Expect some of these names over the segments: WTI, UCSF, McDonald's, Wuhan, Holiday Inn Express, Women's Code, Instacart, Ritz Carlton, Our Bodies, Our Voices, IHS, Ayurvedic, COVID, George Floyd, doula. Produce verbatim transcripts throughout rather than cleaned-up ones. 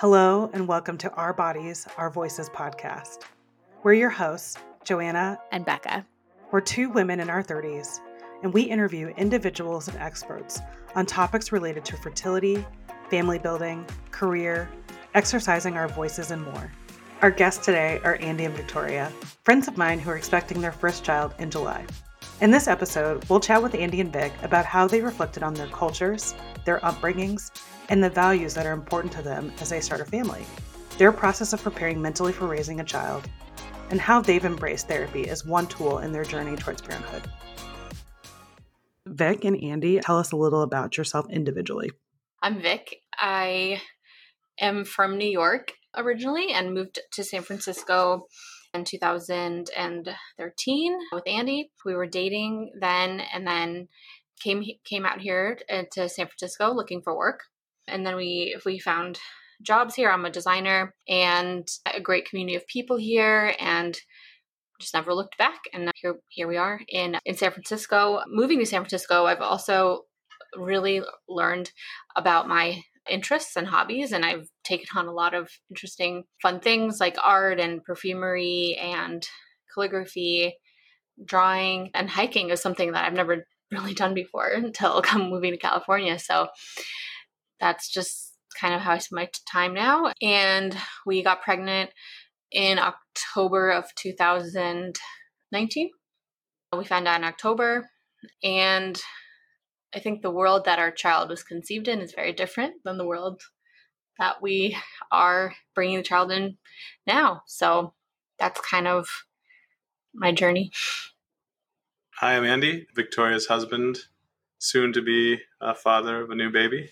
Hello and welcome to Our Bodies, Our Voices podcast. We're your hosts, Joanna and Becca. We're two women in our thirties, and we interview individuals and experts on topics related to fertility, family building, career, exercising our voices, and more. Our guests today are Andy and Victoria, friends of mine who are expecting their first child in July. In this episode, we'll chat with Andy and Vic about how they reflected on their cultures, their upbringings, and the values that are important to them as they start a family, their process of preparing mentally for raising a child, and how they've embraced therapy as one tool in their journey towards parenthood. Vic and Andy, tell us a little about yourself individually. I'm Vic. I am from New York originally and moved to San Francisco in two thousand thirteen with Andy. We were dating then and then came came out here to San Francisco looking for work. And then we we found jobs here. I'm a designer and a great community of people here, and just never looked back. And here here we are in, in San Francisco. Moving to San Francisco, I've also really learned about my interests and hobbies, and I've taken on a lot of interesting, fun things like art and perfumery and calligraphy. Drawing and hiking is something that I've never really done before until I'm moving to California. So that's just kind of how I spend my time now. And we got pregnant in October of two thousand nineteen. We found out in October, and I think the world that our child was conceived in is very different than the world that we are bringing the child in now. So that's kind of my journey. Hi, I'm Andy, Victoria's husband, soon to be a father of a new baby.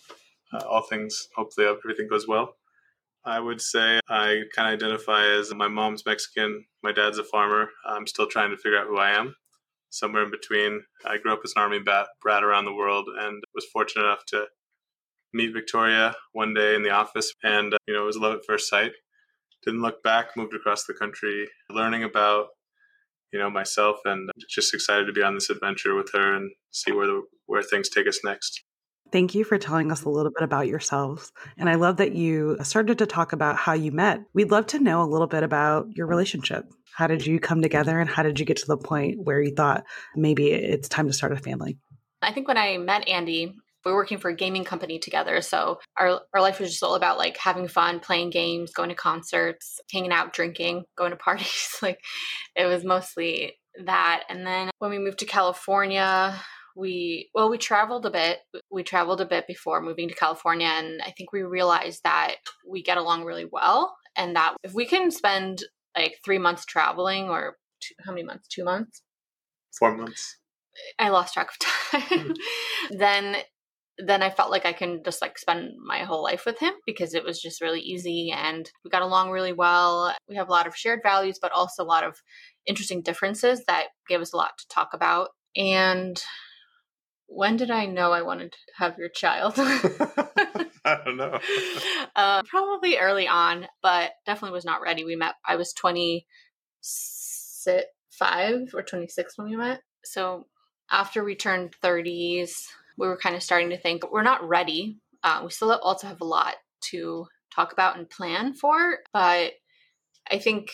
Uh, all things, hopefully everything goes well. I would say I kind of identify as my mom's Mexican, my dad's a farmer. I'm still trying to figure out who I am. Somewhere in between. I grew up as an army bat, brat around the world, and was fortunate enough to meet Victoria one day in the office. And, you know, it was love at first sight. Didn't look back, moved across the country, learning about, you know, myself, and just excited to be on this adventure with her and see where the, where things take us next. Thank you for telling us a little bit about yourselves. And I love that you started to talk about how you met. We'd love to know a little bit about your relationship. How did you come together, and how did you get to the point where you thought maybe it's time to start a family? I think when I met Andy, we were working for a gaming company together. So our, our life was just all about like having fun, playing games, going to concerts, hanging out, drinking, going to parties. Like it was mostly that. And then when we moved to California, We, well, we traveled a bit. We traveled a bit before moving to California. And I think we realized that we get along really well. And that if we can spend like three months traveling or two, how many months, two months, four months, I lost track of time. Mm-hmm. then, then I felt like I can just like spend my whole life with him, because it was just really easy. And we got along really well. We have a lot of shared values, but also a lot of interesting differences that gave us a lot to talk about. And when did I know I wanted to have your child? I don't know. uh, probably early on, but definitely was not ready. We met, I was twenty-five or twenty-six when we met. So after we turned thirties, we were kind of starting to think we're not ready. Uh, we still also have a lot to talk about and plan for, but I think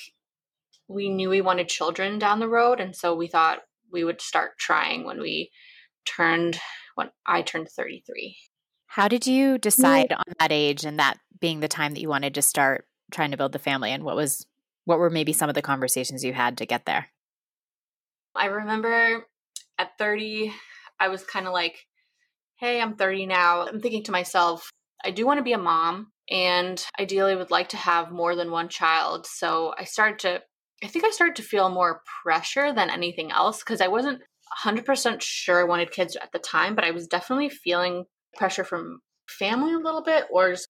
we knew we wanted children down the road. And so we thought we would start trying when we turned when I turned thirty-three. How did you decide on that age and that being the time that you wanted to start trying to build the family? And what was what were maybe some of the conversations you had to get there? I remember at thirty, I was kind of like, hey, I'm thirty now. I'm thinking to myself, I do want to be a mom, and ideally would like to have more than one child. So I started to, I think I started to feel more pressure than anything else, because I wasn't one hundred percent sure I wanted kids at the time, but I was definitely feeling pressure from family a little bit, or just,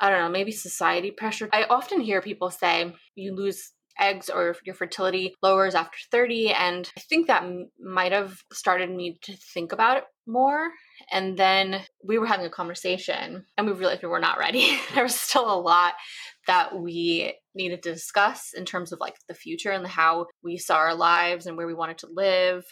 I don't know, maybe society pressure. I often hear people say you lose eggs or your fertility lowers after thirty. And I think that m- might have started me to think about it more. And then we were having a conversation and we realized we were not ready. There was still a lot that we needed to discuss in terms of like the future and how we saw our lives and where we wanted to live.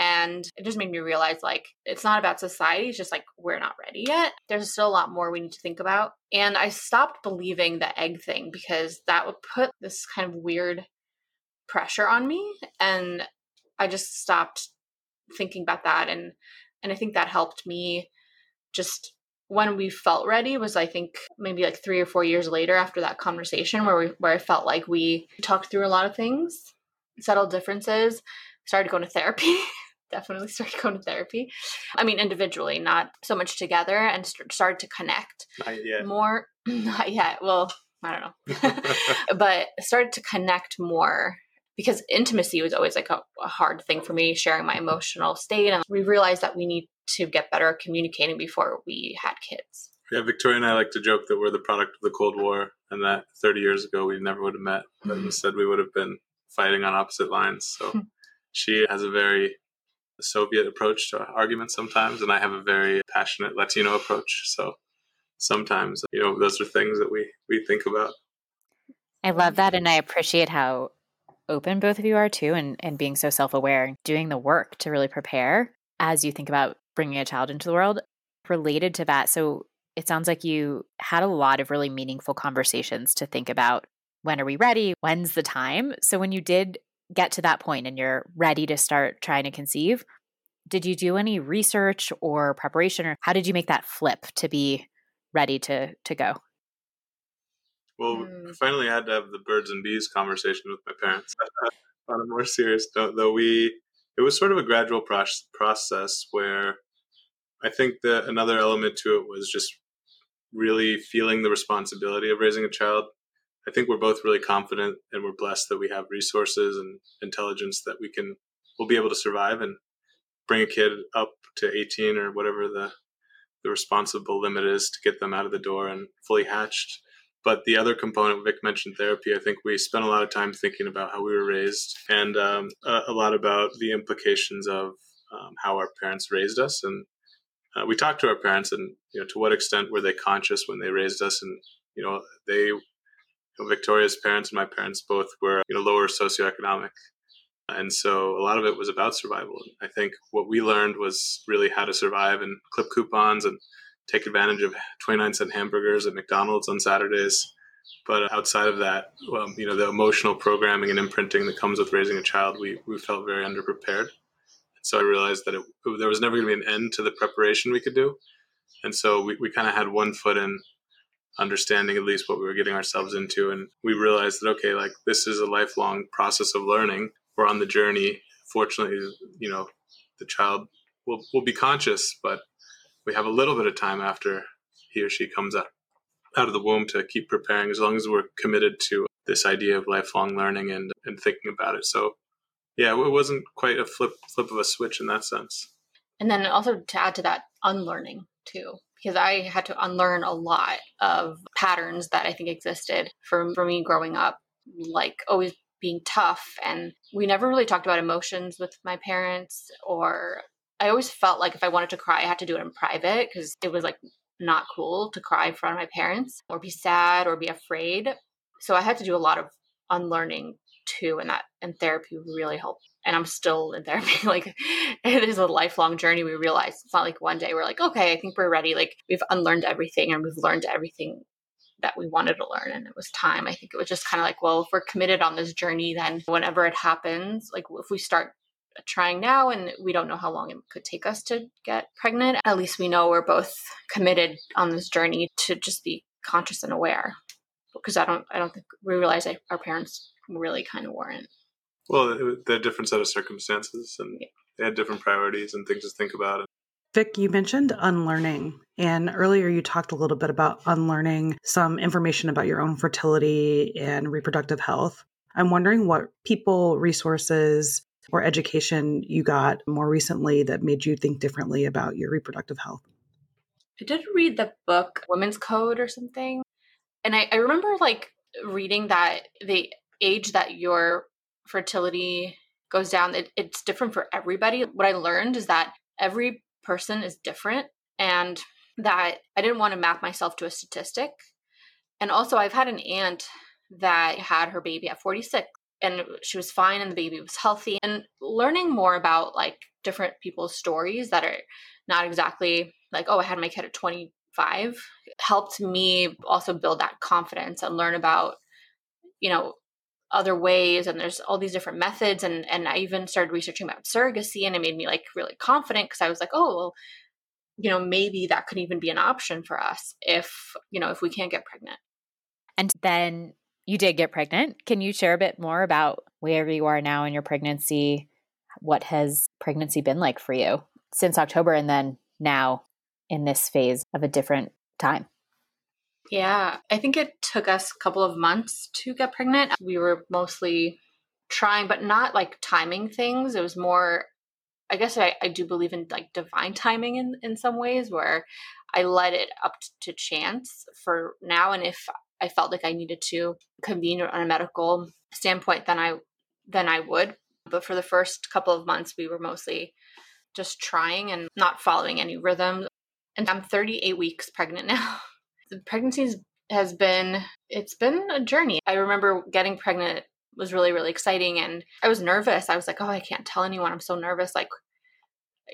And it just made me realize, like, it's not about society. It's just like, we're not ready yet. There's still a lot more we need to think about. And I stopped believing the egg thing because that would put this kind of weird pressure on me. And I just stopped thinking about that. And, and I think that helped me just when we felt ready was, I think, maybe like three or four years later after that conversation where we, where I felt like we talked through a lot of things, settled differences, started going to therapy. Definitely started going to therapy. I mean, individually, not so much together, and st- started to connect not yet. more. Not yet. Well, I don't know. But started to connect more because intimacy was always like a, a hard thing for me, sharing my emotional state. And we realized that we need to get better at communicating before we had kids. Yeah, Victoria and I like to joke that we're the product of the Cold War and that thirty years ago we never would have met. But instead we would have been fighting on opposite lines. So she has a very Soviet approach to arguments sometimes, and I have a very passionate Latino approach. So sometimes, you know, those are things that we, we think about. I love that. And I appreciate how open both of you are too, and, and being so self-aware and doing the work to really prepare as you think about bringing a child into the world. Related to that, so it sounds like you had a lot of really meaningful conversations to think about, when are we ready? When's the time? So when you did get to that point and you're ready to start trying to conceive, did you do any research or preparation, or how did you make that flip to be ready to, to go? Well, mm. finally I had to have the birds and bees conversation with my parents on a more serious note, though we, it was sort of a gradual pro- process where I think that another element to it was just really feeling the responsibility of raising a child. I think we're both really confident and we're blessed that we have resources and intelligence that we can, we'll be able to survive and bring a kid up to eighteen or whatever the, the responsible limit is to get them out of the door and fully hatched. But the other component, Vic mentioned therapy. I think we spent a lot of time thinking about how we were raised and um, a, a lot about the implications of um, how our parents raised us. And uh, we talked to our parents and, you know, to what extent were they conscious when they raised us? And, you know, they... Victoria's parents and my parents both were, you know, lower socioeconomic. And so a lot of it was about survival. I think what we learned was really how to survive and clip coupons and take advantage of twenty-nine cent hamburgers at McDonald's on Saturdays. But outside of that, um, you know, the emotional programming and imprinting that comes with raising a child, we we felt very underprepared. And so I realized that it, there was never going to be an end to the preparation we could do. And so we, we kind of had one foot in understanding at least what we were getting ourselves into. And we realized that, okay, like this is a lifelong process of learning. We're on the journey. Fortunately, you know, the child will, will be conscious, but we have a little bit of time after he or she comes out, out of the womb to keep preparing as long as we're committed to this idea of lifelong learning and, and thinking about it. So yeah, it wasn't quite a flip, flip of a switch in that sense. And then also to add to that, unlearning too. Because I had to unlearn a lot of patterns that I think existed for, for me growing up, like always being tough. And we never really talked about emotions with my parents, or I always felt like if I wanted to cry, I had to do it in private because it was like not cool to cry in front of my parents or be sad or be afraid. So I had to do a lot of unlearning too. And that and therapy really helped. And I'm still in therapy. Like it is a lifelong journey. We realize it's not like one day we're like, okay, I think we're ready. Like we've unlearned everything and we've learned everything that we wanted to learn. And it was time. I think it was just kind of like, well, if we're committed on this journey, then whenever it happens, like if we start trying now and we don't know how long it could take us to get pregnant, at least we know we're both committed on this journey to just be conscious and aware. Because I don't, I don't think we realize that our parents really kind of weren't. Well, they had different set of circumstances and they had different priorities and things to think about. Vic, you mentioned unlearning, and earlier you talked a little bit about unlearning some information about your own fertility and reproductive health. I'm wondering what people, resources, or education you got more recently that made you think differently about your reproductive health. I did read the book Women's Code or something. And I, I remember like reading that the age that you're fertility goes down, it, it's different for everybody. What I learned is that every person is different and that I didn't want to map myself to a statistic. And also I've had an aunt that had her baby at forty-six and she was fine and the baby was healthy. And learning more about like different people's stories that are not exactly like, oh, I had my kid at twenty-five, helped me also build that confidence and learn about, you know, other ways. And there's all these different methods. And, and I even started researching about surrogacy, and it made me like really confident, because I was like, oh, well, you know, maybe that could even be an option for us if, you know, if we can't get pregnant. And then you did get pregnant. Can you share a bit more about where you are now in your pregnancy? What has pregnancy been like for you since October and then now in this phase of a different time? Yeah, I think it took us a couple of months to get pregnant. We were mostly trying, but not like timing things. It was more, I guess I, I do believe in like divine timing in, in some ways, where I let it up to chance for now. And if I felt like I needed to convene on a medical standpoint, then I, then I would. But for the first couple of months, we were mostly just trying and not following any rhythm. And I'm thirty-eight weeks pregnant now. The pregnancy has been, it's been a journey. I remember getting pregnant was really, really exciting. And I was nervous. I was like, oh, I can't tell anyone. I'm so nervous. Like,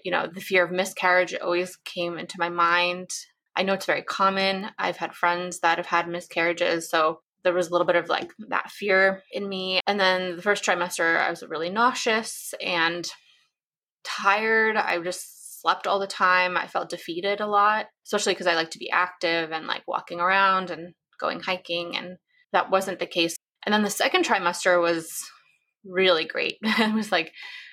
you know, the fear of miscarriage always came into my mind. I know it's very common. I've had friends that have had miscarriages. So there was a little bit of like that fear in me. And then the first trimester, I was really nauseous and tired. I just slept all the time. I felt defeated a lot, especially because I like to be active and like walking around and going hiking. And that wasn't the case. And then the second trimester was really great. It was like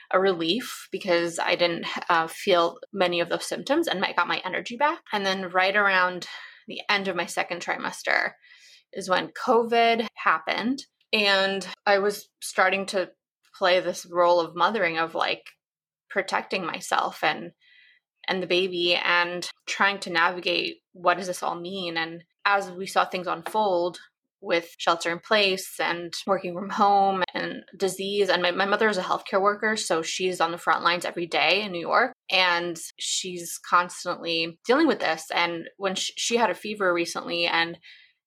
a relief because I didn't uh, feel many of those symptoms, and I got my energy back. And then right around the end of my second trimester is when COVID happened. And I was starting to play this role of mothering, of like protecting myself and and the baby, and trying to navigate what does this all mean. And as we saw things unfold with shelter in place and working from home and disease, and my, my mother is a healthcare worker, so she's on the front lines every day in New York, and she's constantly dealing with this. And when she, she had a fever recently, and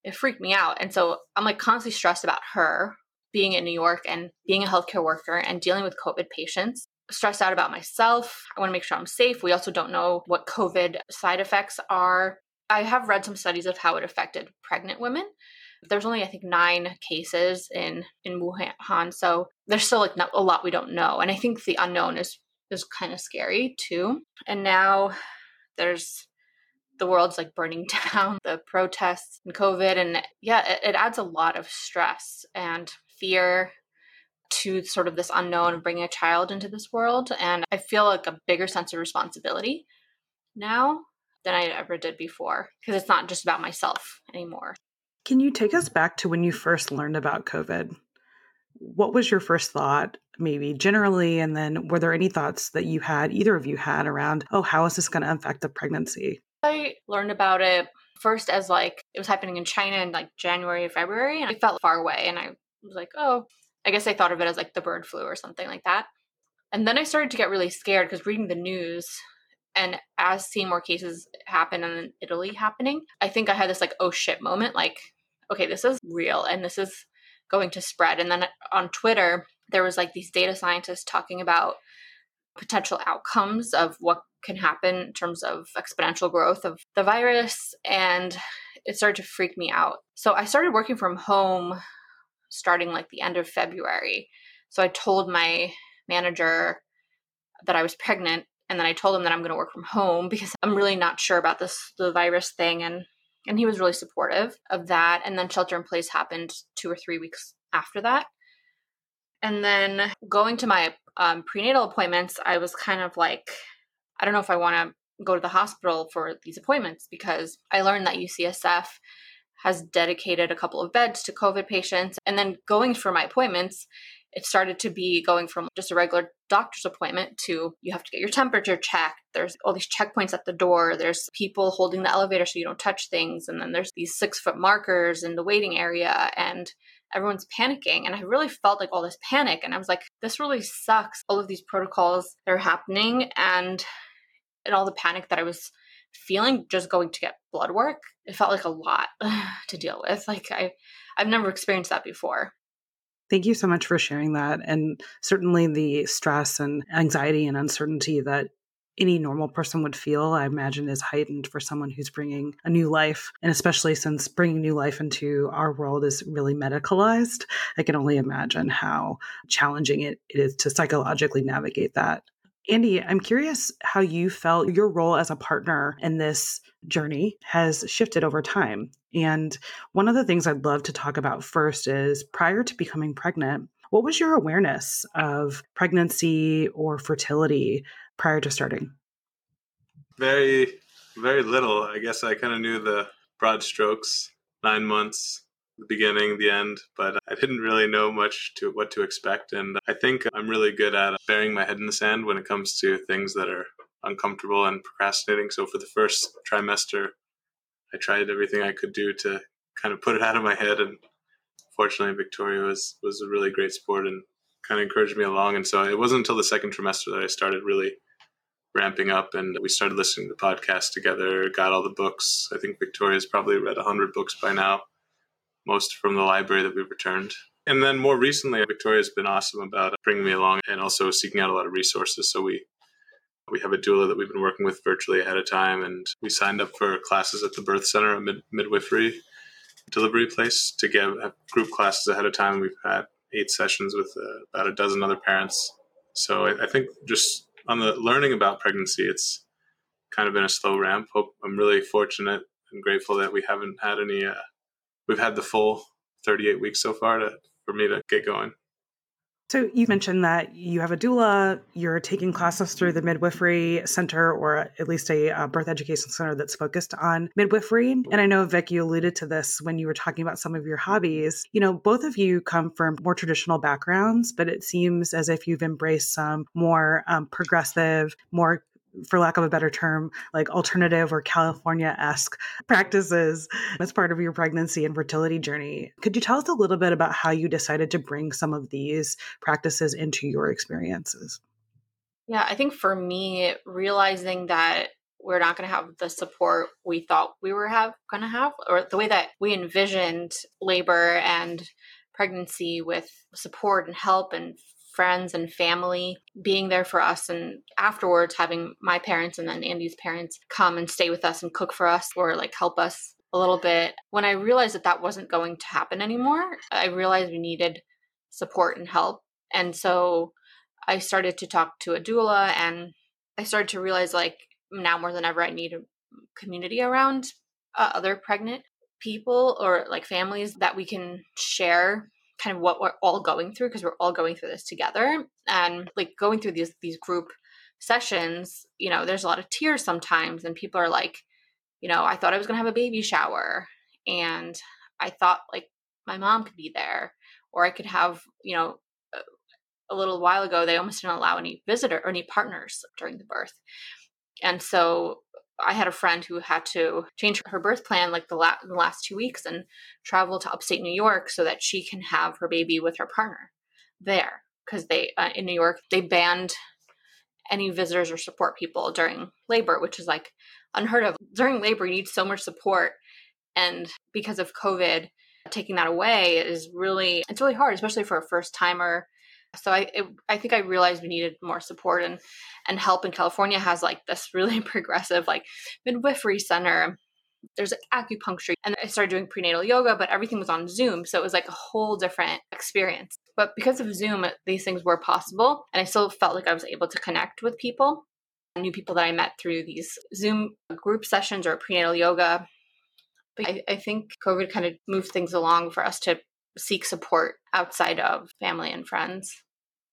it freaked me out. And so I'm like constantly stressed about her being in New York and being a healthcare worker and dealing with COVID patients. Stressed out about myself. I want to make sure I'm safe. We also don't know what COVID side effects are. I have read some studies of how it affected pregnant women. There's only, I think, nine cases in, in Wuhan. So there's still like not a lot we don't know. And I think the unknown is, is kind of scary too. And now there's the world's like burning down, the protests and COVID. And yeah, it, it adds a lot of stress and fear to sort of this unknown of bringing a child into this world. And I feel like a bigger sense of responsibility now than I ever did before, because it's not just about myself anymore. Can you take us back to when you first learned about COVID? What was your first thought, maybe generally? And then were there any thoughts that you had, either of you had, around, oh, how is this going to affect the pregnancy? I learned about it first as like, it was happening in China in like January, February, and I felt far away. And I was like, oh, I guess I thought of it as like the bird flu or something like that. And then I started to get really scared, because reading the news and as seeing more cases happen in Italy happening, I think I had this like, oh shit moment, like, okay, this is real and this is going to spread. And then on Twitter, there was like these data scientists talking about potential outcomes of what can happen in terms of exponential growth of the virus. And it started to freak me out. So I started working from home starting like the end of February. So I told my manager that I was pregnant, and then I told him that I'm going to work from home because I'm really not sure about this, the virus thing. And, and he was really supportive of that. And then shelter in place happened two or three weeks after that. And then going to my um, prenatal appointments, I was kind of like, I don't know if I want to go to the hospital for these appointments, because I learned that U C S F has dedicated a couple of beds to COVID patients. And then going for my appointments, it started to be going from just a regular doctor's appointment to you have to get your temperature checked. There's all these checkpoints at the door. There's people holding the elevator so you don't touch things. And then there's these six foot markers in the waiting area, and everyone's panicking. And I really felt like all this panic. And I was like, this really sucks. All of these protocols that are happening, and and all the panic that I was feeling just going to get blood work, it felt like a lot to deal with. Like I, I've never experienced that before. Thank you so much for sharing that. And certainly the stress and anxiety and uncertainty that any normal person would feel, I imagine, is heightened for someone who's bringing a new life. And especially since bringing new life into our world is really medicalized, I can only imagine how challenging it is to psychologically navigate that. Andy, I'm curious how you felt your role as a partner in this journey has shifted over time. And one of the things I'd love to talk about first is prior to becoming pregnant, what was your awareness of pregnancy or fertility prior to starting? Very, very little. I guess I kind of knew the broad strokes, nine months, the beginning, the end, but I didn't really know much to what to expect. And I think I'm really good at burying my head in the sand when it comes to things that are uncomfortable and procrastinating. So for the first trimester, I tried everything I could do to kind of put it out of my head. And fortunately, Victoria was, was a really great sport and kind of encouraged me along. And so it wasn't until the second trimester that I started really ramping up, and we started listening to the podcast together, got all the books. I think Victoria's probably read one hundred books by now, most from the library that we returned. And then more recently, Victoria's been awesome about bringing me along and also seeking out a lot of resources. So we we have a doula that we've been working with virtually ahead of time, and we signed up for classes at the birth center, a mid- midwifery delivery place, to get group classes ahead of time. We've had eight sessions with uh, about a dozen other parents. So I, I think just on the learning about pregnancy, it's kind of been a slow ramp. Hope, I'm really fortunate and grateful that we haven't had any... Uh, we've had the full thirty-eight weeks so far to, for me to get going. So you mentioned that you have a doula, you're taking classes through the midwifery center, or at least a uh, birth education center that's focused on midwifery. And I know, Vic, you alluded to this when you were talking about some of your hobbies. You know, both of you come from more traditional backgrounds, but it seems as if you've embraced some more um, progressive, more, for lack of a better term, like alternative or California-esque practices as part of your pregnancy and fertility journey. Could you tell us a little bit about how you decided to bring some of these practices into your experiences? Yeah, I think for me, realizing that we're not going to have the support we thought we were have going to have, or the way that we envisioned labor and pregnancy with support and help and friends and family being there for us, and afterwards having my parents and then Andy's parents come and stay with us and cook for us or like help us a little bit. When I realized that that wasn't going to happen anymore, I realized we needed support and help. And so I started to talk to a doula, and I started to realize, like, now more than ever, I need a community around uh, other pregnant people or like families that we can share kind of what we're all going through, because we're all going through this together. And like going through these these group sessions, you know, there's a lot of tears sometimes, and people are like, you know, I thought I was going to have a baby shower, and I thought like my mom could be there, or I could have, you know, a little while ago, they almost didn't allow any visitor or any partners during the birth. And so I had a friend who had to change her birth plan like the, la- the last two weeks and travel to upstate New York so that she can have her baby with her partner there, because they uh, in New York, they banned any visitors or support people during labor, which is like unheard of. During labor, you need so much support. And because of COVID, taking that away is really, it's really hard, especially for a first timer. So I it, I think I realized we needed more support and, and help. And California has like this really progressive like midwifery center. There's like, acupuncture. And I started doing prenatal yoga, but everything was on Zoom. So it was like a whole different experience. But because of Zoom, these things were possible. And I still felt like I was able to connect with people, new people that I met through these Zoom group sessions or prenatal yoga. But I, I think COVID kind of moved things along for us to seek support outside of family and friends.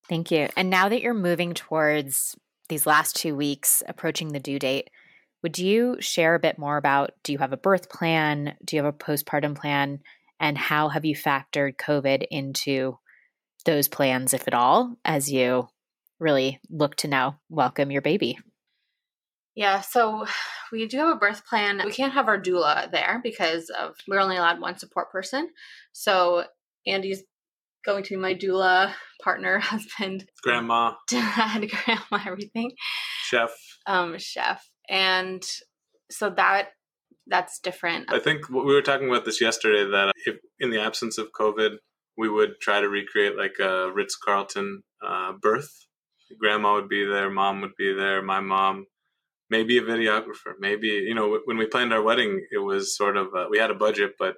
Thank you. And now that you're moving towards these last two weeks, approaching the due date, would you share a bit more about, do you have a birth plan? Do you have a postpartum plan? And how have you factored COVID into those plans, if at all, as you really look to now welcome your baby? Yeah, so we do have a birth plan. We can't have our doula there because of we're only allowed one support person. So Andy's going to be my doula, partner, husband, grandma, dad, grandma, everything, chef, um, chef, and so that that's different. I think we were talking about this yesterday, that if in the absence of COVID, we would try to recreate like a Ritz Carlton uh, birth. Grandma would be there, mom would be there, my mom, maybe a videographer, maybe, you know, when we planned our wedding, it was sort of, uh, we had a budget, but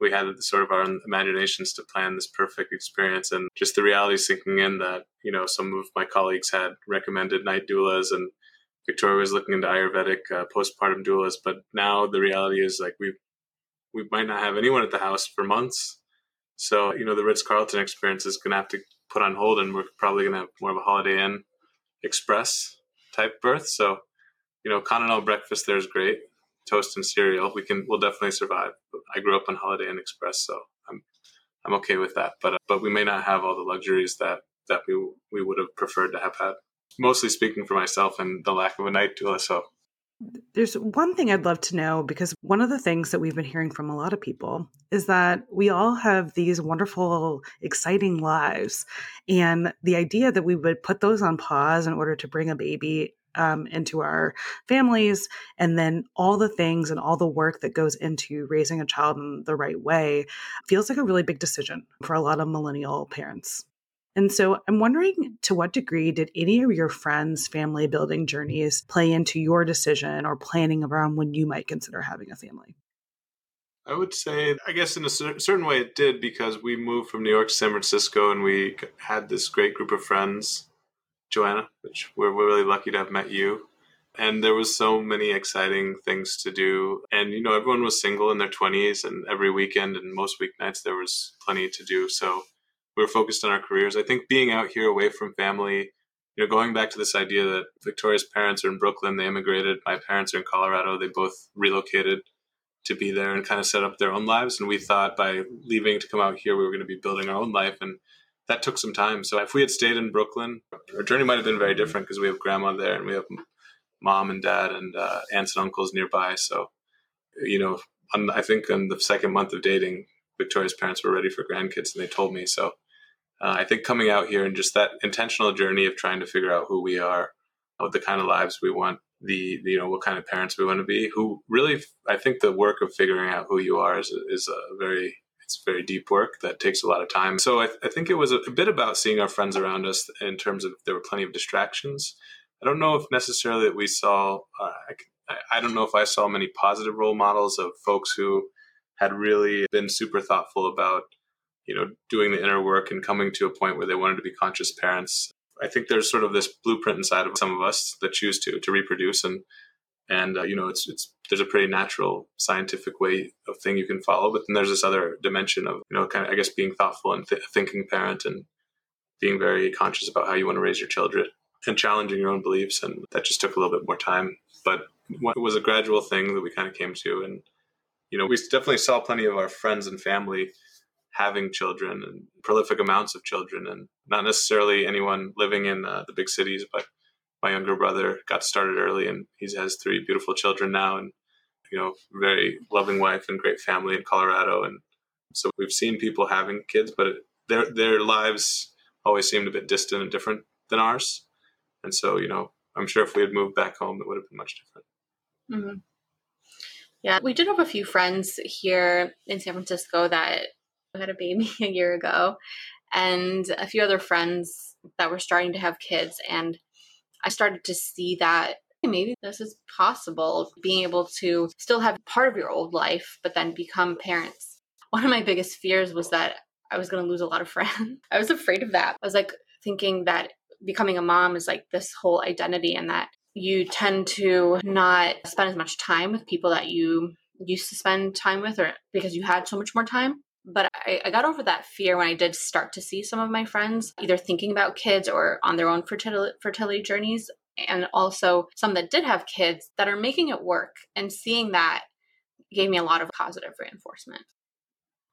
we had sort of our imaginations to plan this perfect experience, and just the reality sinking in that, you know, some of my colleagues had recommended night doulas, and Victoria was looking into Ayurvedic uh, postpartum doulas. But now the reality is like we we might not have anyone at the house for months. So, you know, the Ritz-Carlton experience is going to have to put on hold, and we're probably going to have more of a Holiday Inn Express type birth. So, you know, continental breakfast there is great. Toast and cereal, we can, we'll definitely survive. I grew up on Holiday Inn Express, so I'm, I'm okay with that. But, uh, but we may not have all the luxuries that, that we, we would have preferred to have had. Mostly speaking for myself and the lack of a night doula. So there's one thing I'd love to know, because one of the things that we've been hearing from a lot of people is that we all have these wonderful, exciting lives. And the idea that we would put those on pause in order to bring a baby Um, into our families, and then all the things and all the work that goes into raising a child in the right way feels like a really big decision for a lot of millennial parents. And so I'm wondering, to what degree did any of your friends' family building journeys play into your decision or planning around when you might consider having a family? I would say, I guess in a cer- certain way it did, because we moved from New York to San Francisco and we had this great group of friends, Joanna, which we're really lucky to have met you. And there was so many exciting things to do. And, you know, everyone was single in their twenties, and every weekend and most weeknights, there was plenty to do. So we were focused on our careers. I think being out here away from family, you know, going back to this idea that Victoria's parents are in Brooklyn, they immigrated. My parents are in Colorado. They both relocated to be there and kind of set up their own lives. And we thought by leaving to come out here, we were going to be building our own life. And that took some time. So if we had stayed in Brooklyn, our journey might have been very different, because we have grandma there and we have mom and dad and uh, aunts and uncles nearby. So, you know, on, I think in the second month of dating, Victoria's parents were ready for grandkids, and they told me. So uh, I think coming out here and just that intentional journey of trying to figure out who we are, what the kind of lives we want, the, you know, what kind of parents we want to be, who really, I think the work of figuring out who you are is, is a very... It's very deep work that takes a lot of time. So I, th- I think it was a, a bit about seeing our friends around us in terms of there were plenty of distractions. I don't know if necessarily that we saw, uh, I, I don't know if I saw many positive role models of folks who had really been super thoughtful about, you know, doing the inner work and coming to a point where they wanted to be conscious parents. I think there's sort of this blueprint inside of some of us that choose to, to reproduce and And, uh, you know, it's, it's, there's a pretty natural scientific way of thing you can follow. But then there's this other dimension of, you know, kind of, I guess, being thoughtful and th- thinking parent and being very conscious about how you want to raise your children and challenging your own beliefs. And that just took a little bit more time. But it was a gradual thing that we kind of came to. And, you know, we definitely saw plenty of our friends and family having children and prolific amounts of children, and not necessarily anyone living in uh, the big cities, but my younger brother got started early, and he has three beautiful children now, and, you know, very loving wife and great family in Colorado. And so we've seen people having kids, but it, their their lives always seemed a bit distant and different than ours. And so, you know, I'm sure if we had moved back home, it would have been much different. Mm-hmm. Yeah, we did have a few friends here in San Francisco that had a baby a year ago, and a few other friends that were starting to have kids, and I started to see that maybe this is possible, being able to still have part of your old life, but then become parents. One of my biggest fears was that I was going to lose a lot of friends. I was afraid of that. I was like thinking that becoming a mom is like this whole identity, and that you tend to not spend as much time with people that you used to spend time with, or because you had so much more time. But I, I got over that fear when I did start to see some of my friends either thinking about kids or on their own fertility, fertility journeys, and also some that did have kids that are making it work. And seeing that gave me a lot of positive reinforcement.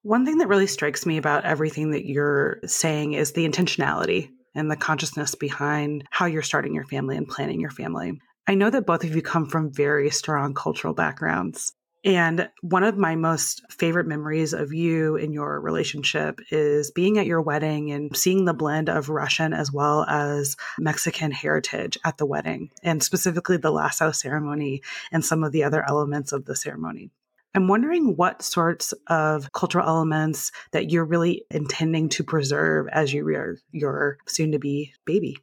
One thing that really strikes me about everything that you're saying is the intentionality and the consciousness behind how you're starting your family and planning your family. I know that both of you come from very strong cultural backgrounds. And one of my most favorite memories of you and your relationship is being at your wedding and seeing the blend of Russian as well as Mexican heritage at the wedding, and specifically the lasso ceremony and some of the other elements of the ceremony. I'm wondering what sorts of cultural elements that you're really intending to preserve as you rear your soon-to-be baby.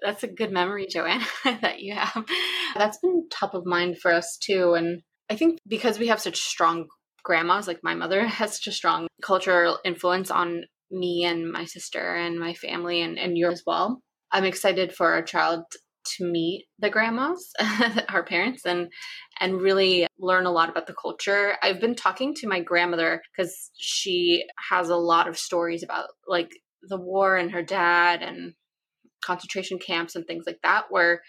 That's a good memory, Joanne, that you have. That's been top of mind for us too. And I think because we have such strong grandmas, like my mother has such a strong cultural influence on me and my sister and my family and, and yours as well. I'm excited for our child to meet the grandmas, our parents, and and really learn a lot about the culture. I've been talking to my grandmother because she has a lot of stories about like the war and her dad and concentration camps and things like that, where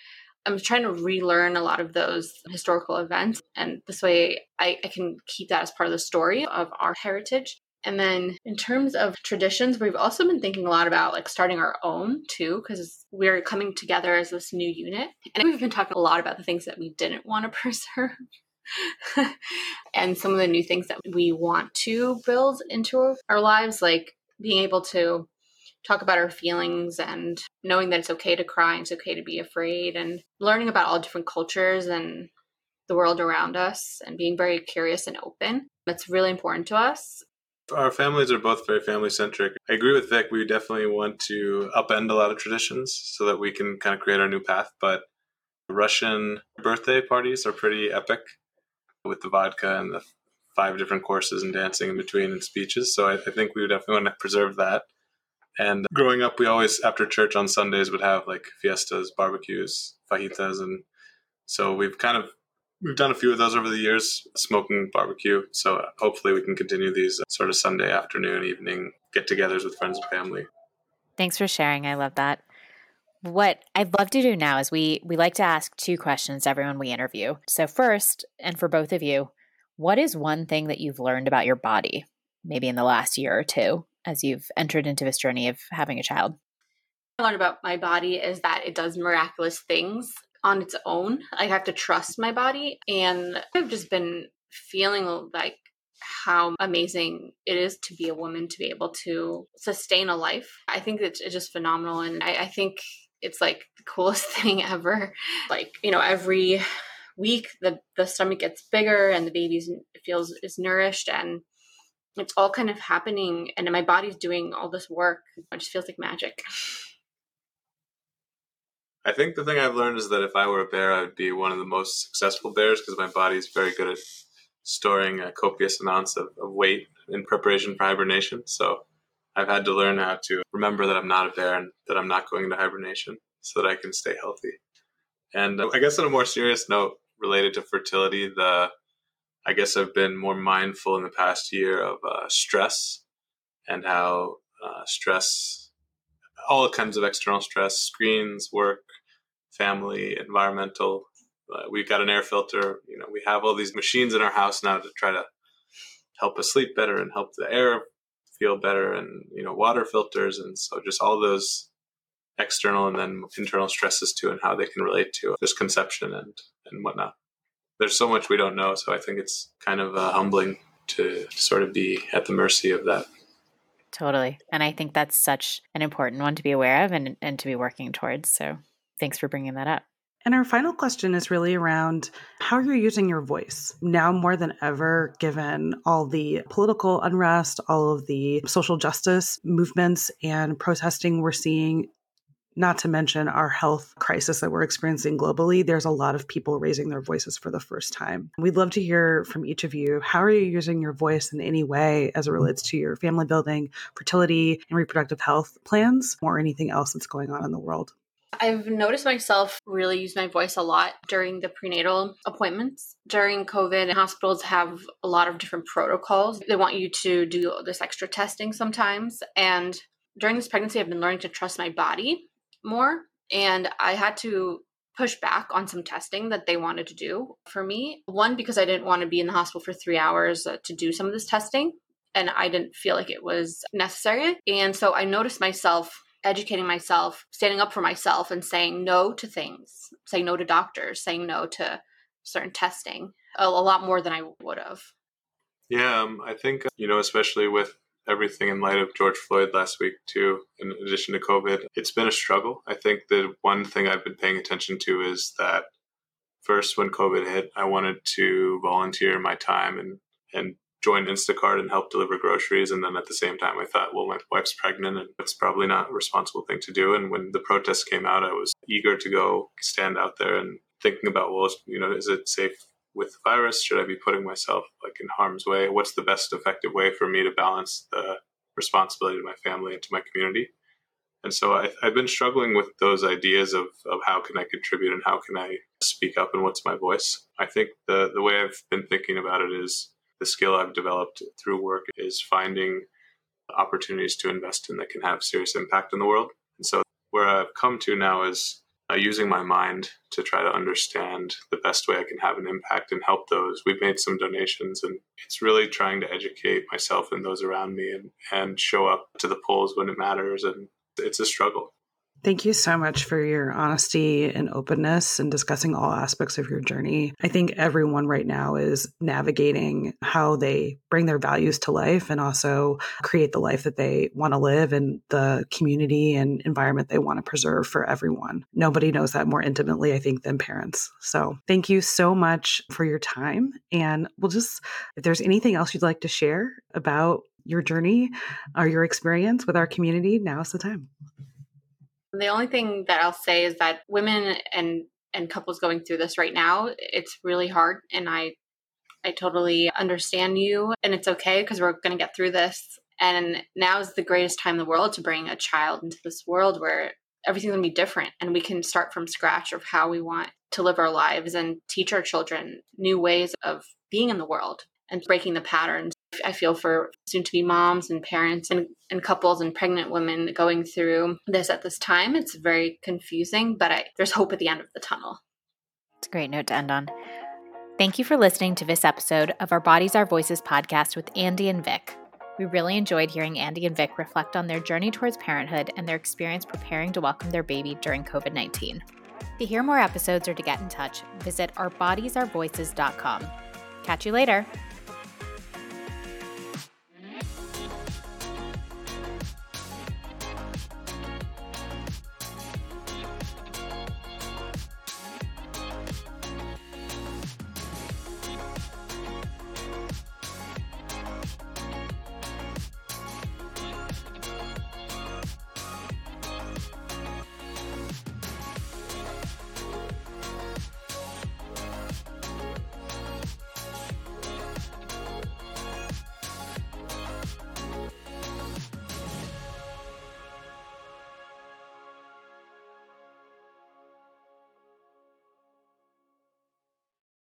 I'm trying to relearn a lot of those historical events. And this way I, I can keep that as part of the story of our heritage. And then in terms of traditions, we've also been thinking a lot about like starting our own too, because we're coming together as this new unit. And we've been talking a lot about the things that we didn't want to preserve and some of the new things that we want to build into our lives, like being able to talk about our feelings and knowing that it's okay to cry and it's okay to be afraid and learning about all different cultures and the world around us and being very curious and open. That's really important to us. Our families are both very family-centric. I agree with Vic. We definitely want to upend a lot of traditions so that we can kind of create our new path. But Russian birthday parties are pretty epic with the vodka and the five different courses and dancing in between and speeches. So I, I think we would definitely want to preserve that. And growing up, we always, after church on Sundays, would have like fiestas, barbecues, fajitas. And so we've kind of We've done a few of those over the years, smoking barbecue. So hopefully we can continue these sort of Sunday afternoon, evening get-togethers with friends and family. Thanks for sharing. I love that. What I'd love to do now is we we like to ask two questions to everyone we interview. So first, and for both of you, what is one thing that you've learned about your body, maybe in the last year or two, as you've entered into this journey of having a child? What I learned about my body is that it does miraculous things on its own. I have to trust my body. And I've just been feeling like how amazing it is to be a woman, to be able to sustain a life. I think it's just phenomenal. And I, I think it's like the coolest thing ever. Like, you know, every week the, the stomach gets bigger and the baby feels is nourished and it's all kind of happening. And my body's doing all this work. It just feels like magic. I think the thing I've learned is that if I were a bear, I would be one of the most successful bears because my body is very good at storing uh, copious amounts of, of weight in preparation for hibernation. So I've had to learn how to remember that I'm not a bear and that I'm not going into hibernation so that I can stay healthy. And uh, I guess on a more serious note related to fertility, the I guess I've been more mindful in the past year of uh, stress and how uh, stress, all kinds of external stress, screens, work, family, environmental. Uh, we've got an air filter. You know, we have all these machines in our house now to try to help us sleep better and help the air feel better and, you know, water filters. And so just all those external and then internal stresses too and how they can relate to this conception and, and whatnot. There's so much we don't know. So I think it's kind of uh, humbling to sort of be at the mercy of that. Totally. And I think that's such an important one to be aware of and, and to be working towards. So thanks for bringing that up. And our final question is really around how you're using your voice now more than ever, given all the political unrest, all of the social justice movements and protesting we're seeing, not to mention our health crisis that we're experiencing globally. There's a lot of people raising their voices for the first time. We'd love to hear from each of you. How are you using your voice in any way as it relates to your family building, fertility, and reproductive health plans, or anything else that's going on in the world? I've noticed myself really use my voice a lot during the prenatal appointments. During COVID, hospitals have a lot of different protocols. They want you to do this extra testing sometimes. And during this pregnancy, I've been learning to trust my body more. And I had to push back on some testing that they wanted to do for me. One, because I didn't want to be in the hospital for three hours to do some of this testing. And I didn't feel like it was necessary. And so I noticed myself educating myself, standing up for myself and saying no to things, saying no to doctors, saying no to certain testing a, a lot more than I would have. Yeah, um, I think, you know, especially with everything in light of George Floyd last week too, in addition to COVID, it's been a struggle. I think the one thing I've been paying attention to is that first when COVID hit, I wanted to volunteer my time and, and joined Instacart and helped deliver groceries. And then at the same time, I thought, well, my wife's pregnant and it's probably not a responsible thing to do. And when the protests came out, I was eager to go stand out there and thinking about, well, you know, is it safe with the virus? Should I be putting myself like in harm's way? What's the best effective way for me to balance the responsibility to my family and to my community? And so I, I've been struggling with those ideas of, of how can I contribute and how can I speak up and what's my voice. I think the, the way I've been thinking about it is the skill I've developed through work is finding opportunities to invest in that can have serious impact in the world. And so where I've come to now is uh, using my mind to try to understand the best way I can have an impact and help those. We've made some donations, and it's really trying to educate myself and those around me and, and show up to the polls when it matters. And it's a struggle. Thank you so much for your honesty and openness and discussing all aspects of your journey. I think everyone right now is navigating how they bring their values to life and also create the life that they want to live and the community and environment they want to preserve for everyone. Nobody knows that more intimately, I think, than parents. So thank you so much for your time. And we'll just, if there's anything else you'd like to share about your journey or your experience with our community, now's the time. The only thing that I'll say is that women and, and couples going through this right now, it's really hard. And I, I totally understand you, and it's okay because we're going to get through this. And now is the greatest time in the world to bring a child into this world where everything's going to be different. And we can start from scratch of how we want to live our lives and teach our children new ways of being in the world and breaking the patterns. I feel for soon-to-be moms and parents and, and couples and pregnant women going through this at this time. It's very confusing, but I, there's hope at the end of the tunnel. It's a great note to end on. Thank you for listening to this episode of Our Bodies, Our Voices podcast with Andy and Vic. We really enjoyed hearing Andy and Vic reflect on their journey towards parenthood and their experience preparing to welcome their baby during covid nineteen. To hear more episodes or to get in touch, visit our bodies our voices dot com. Catch you later.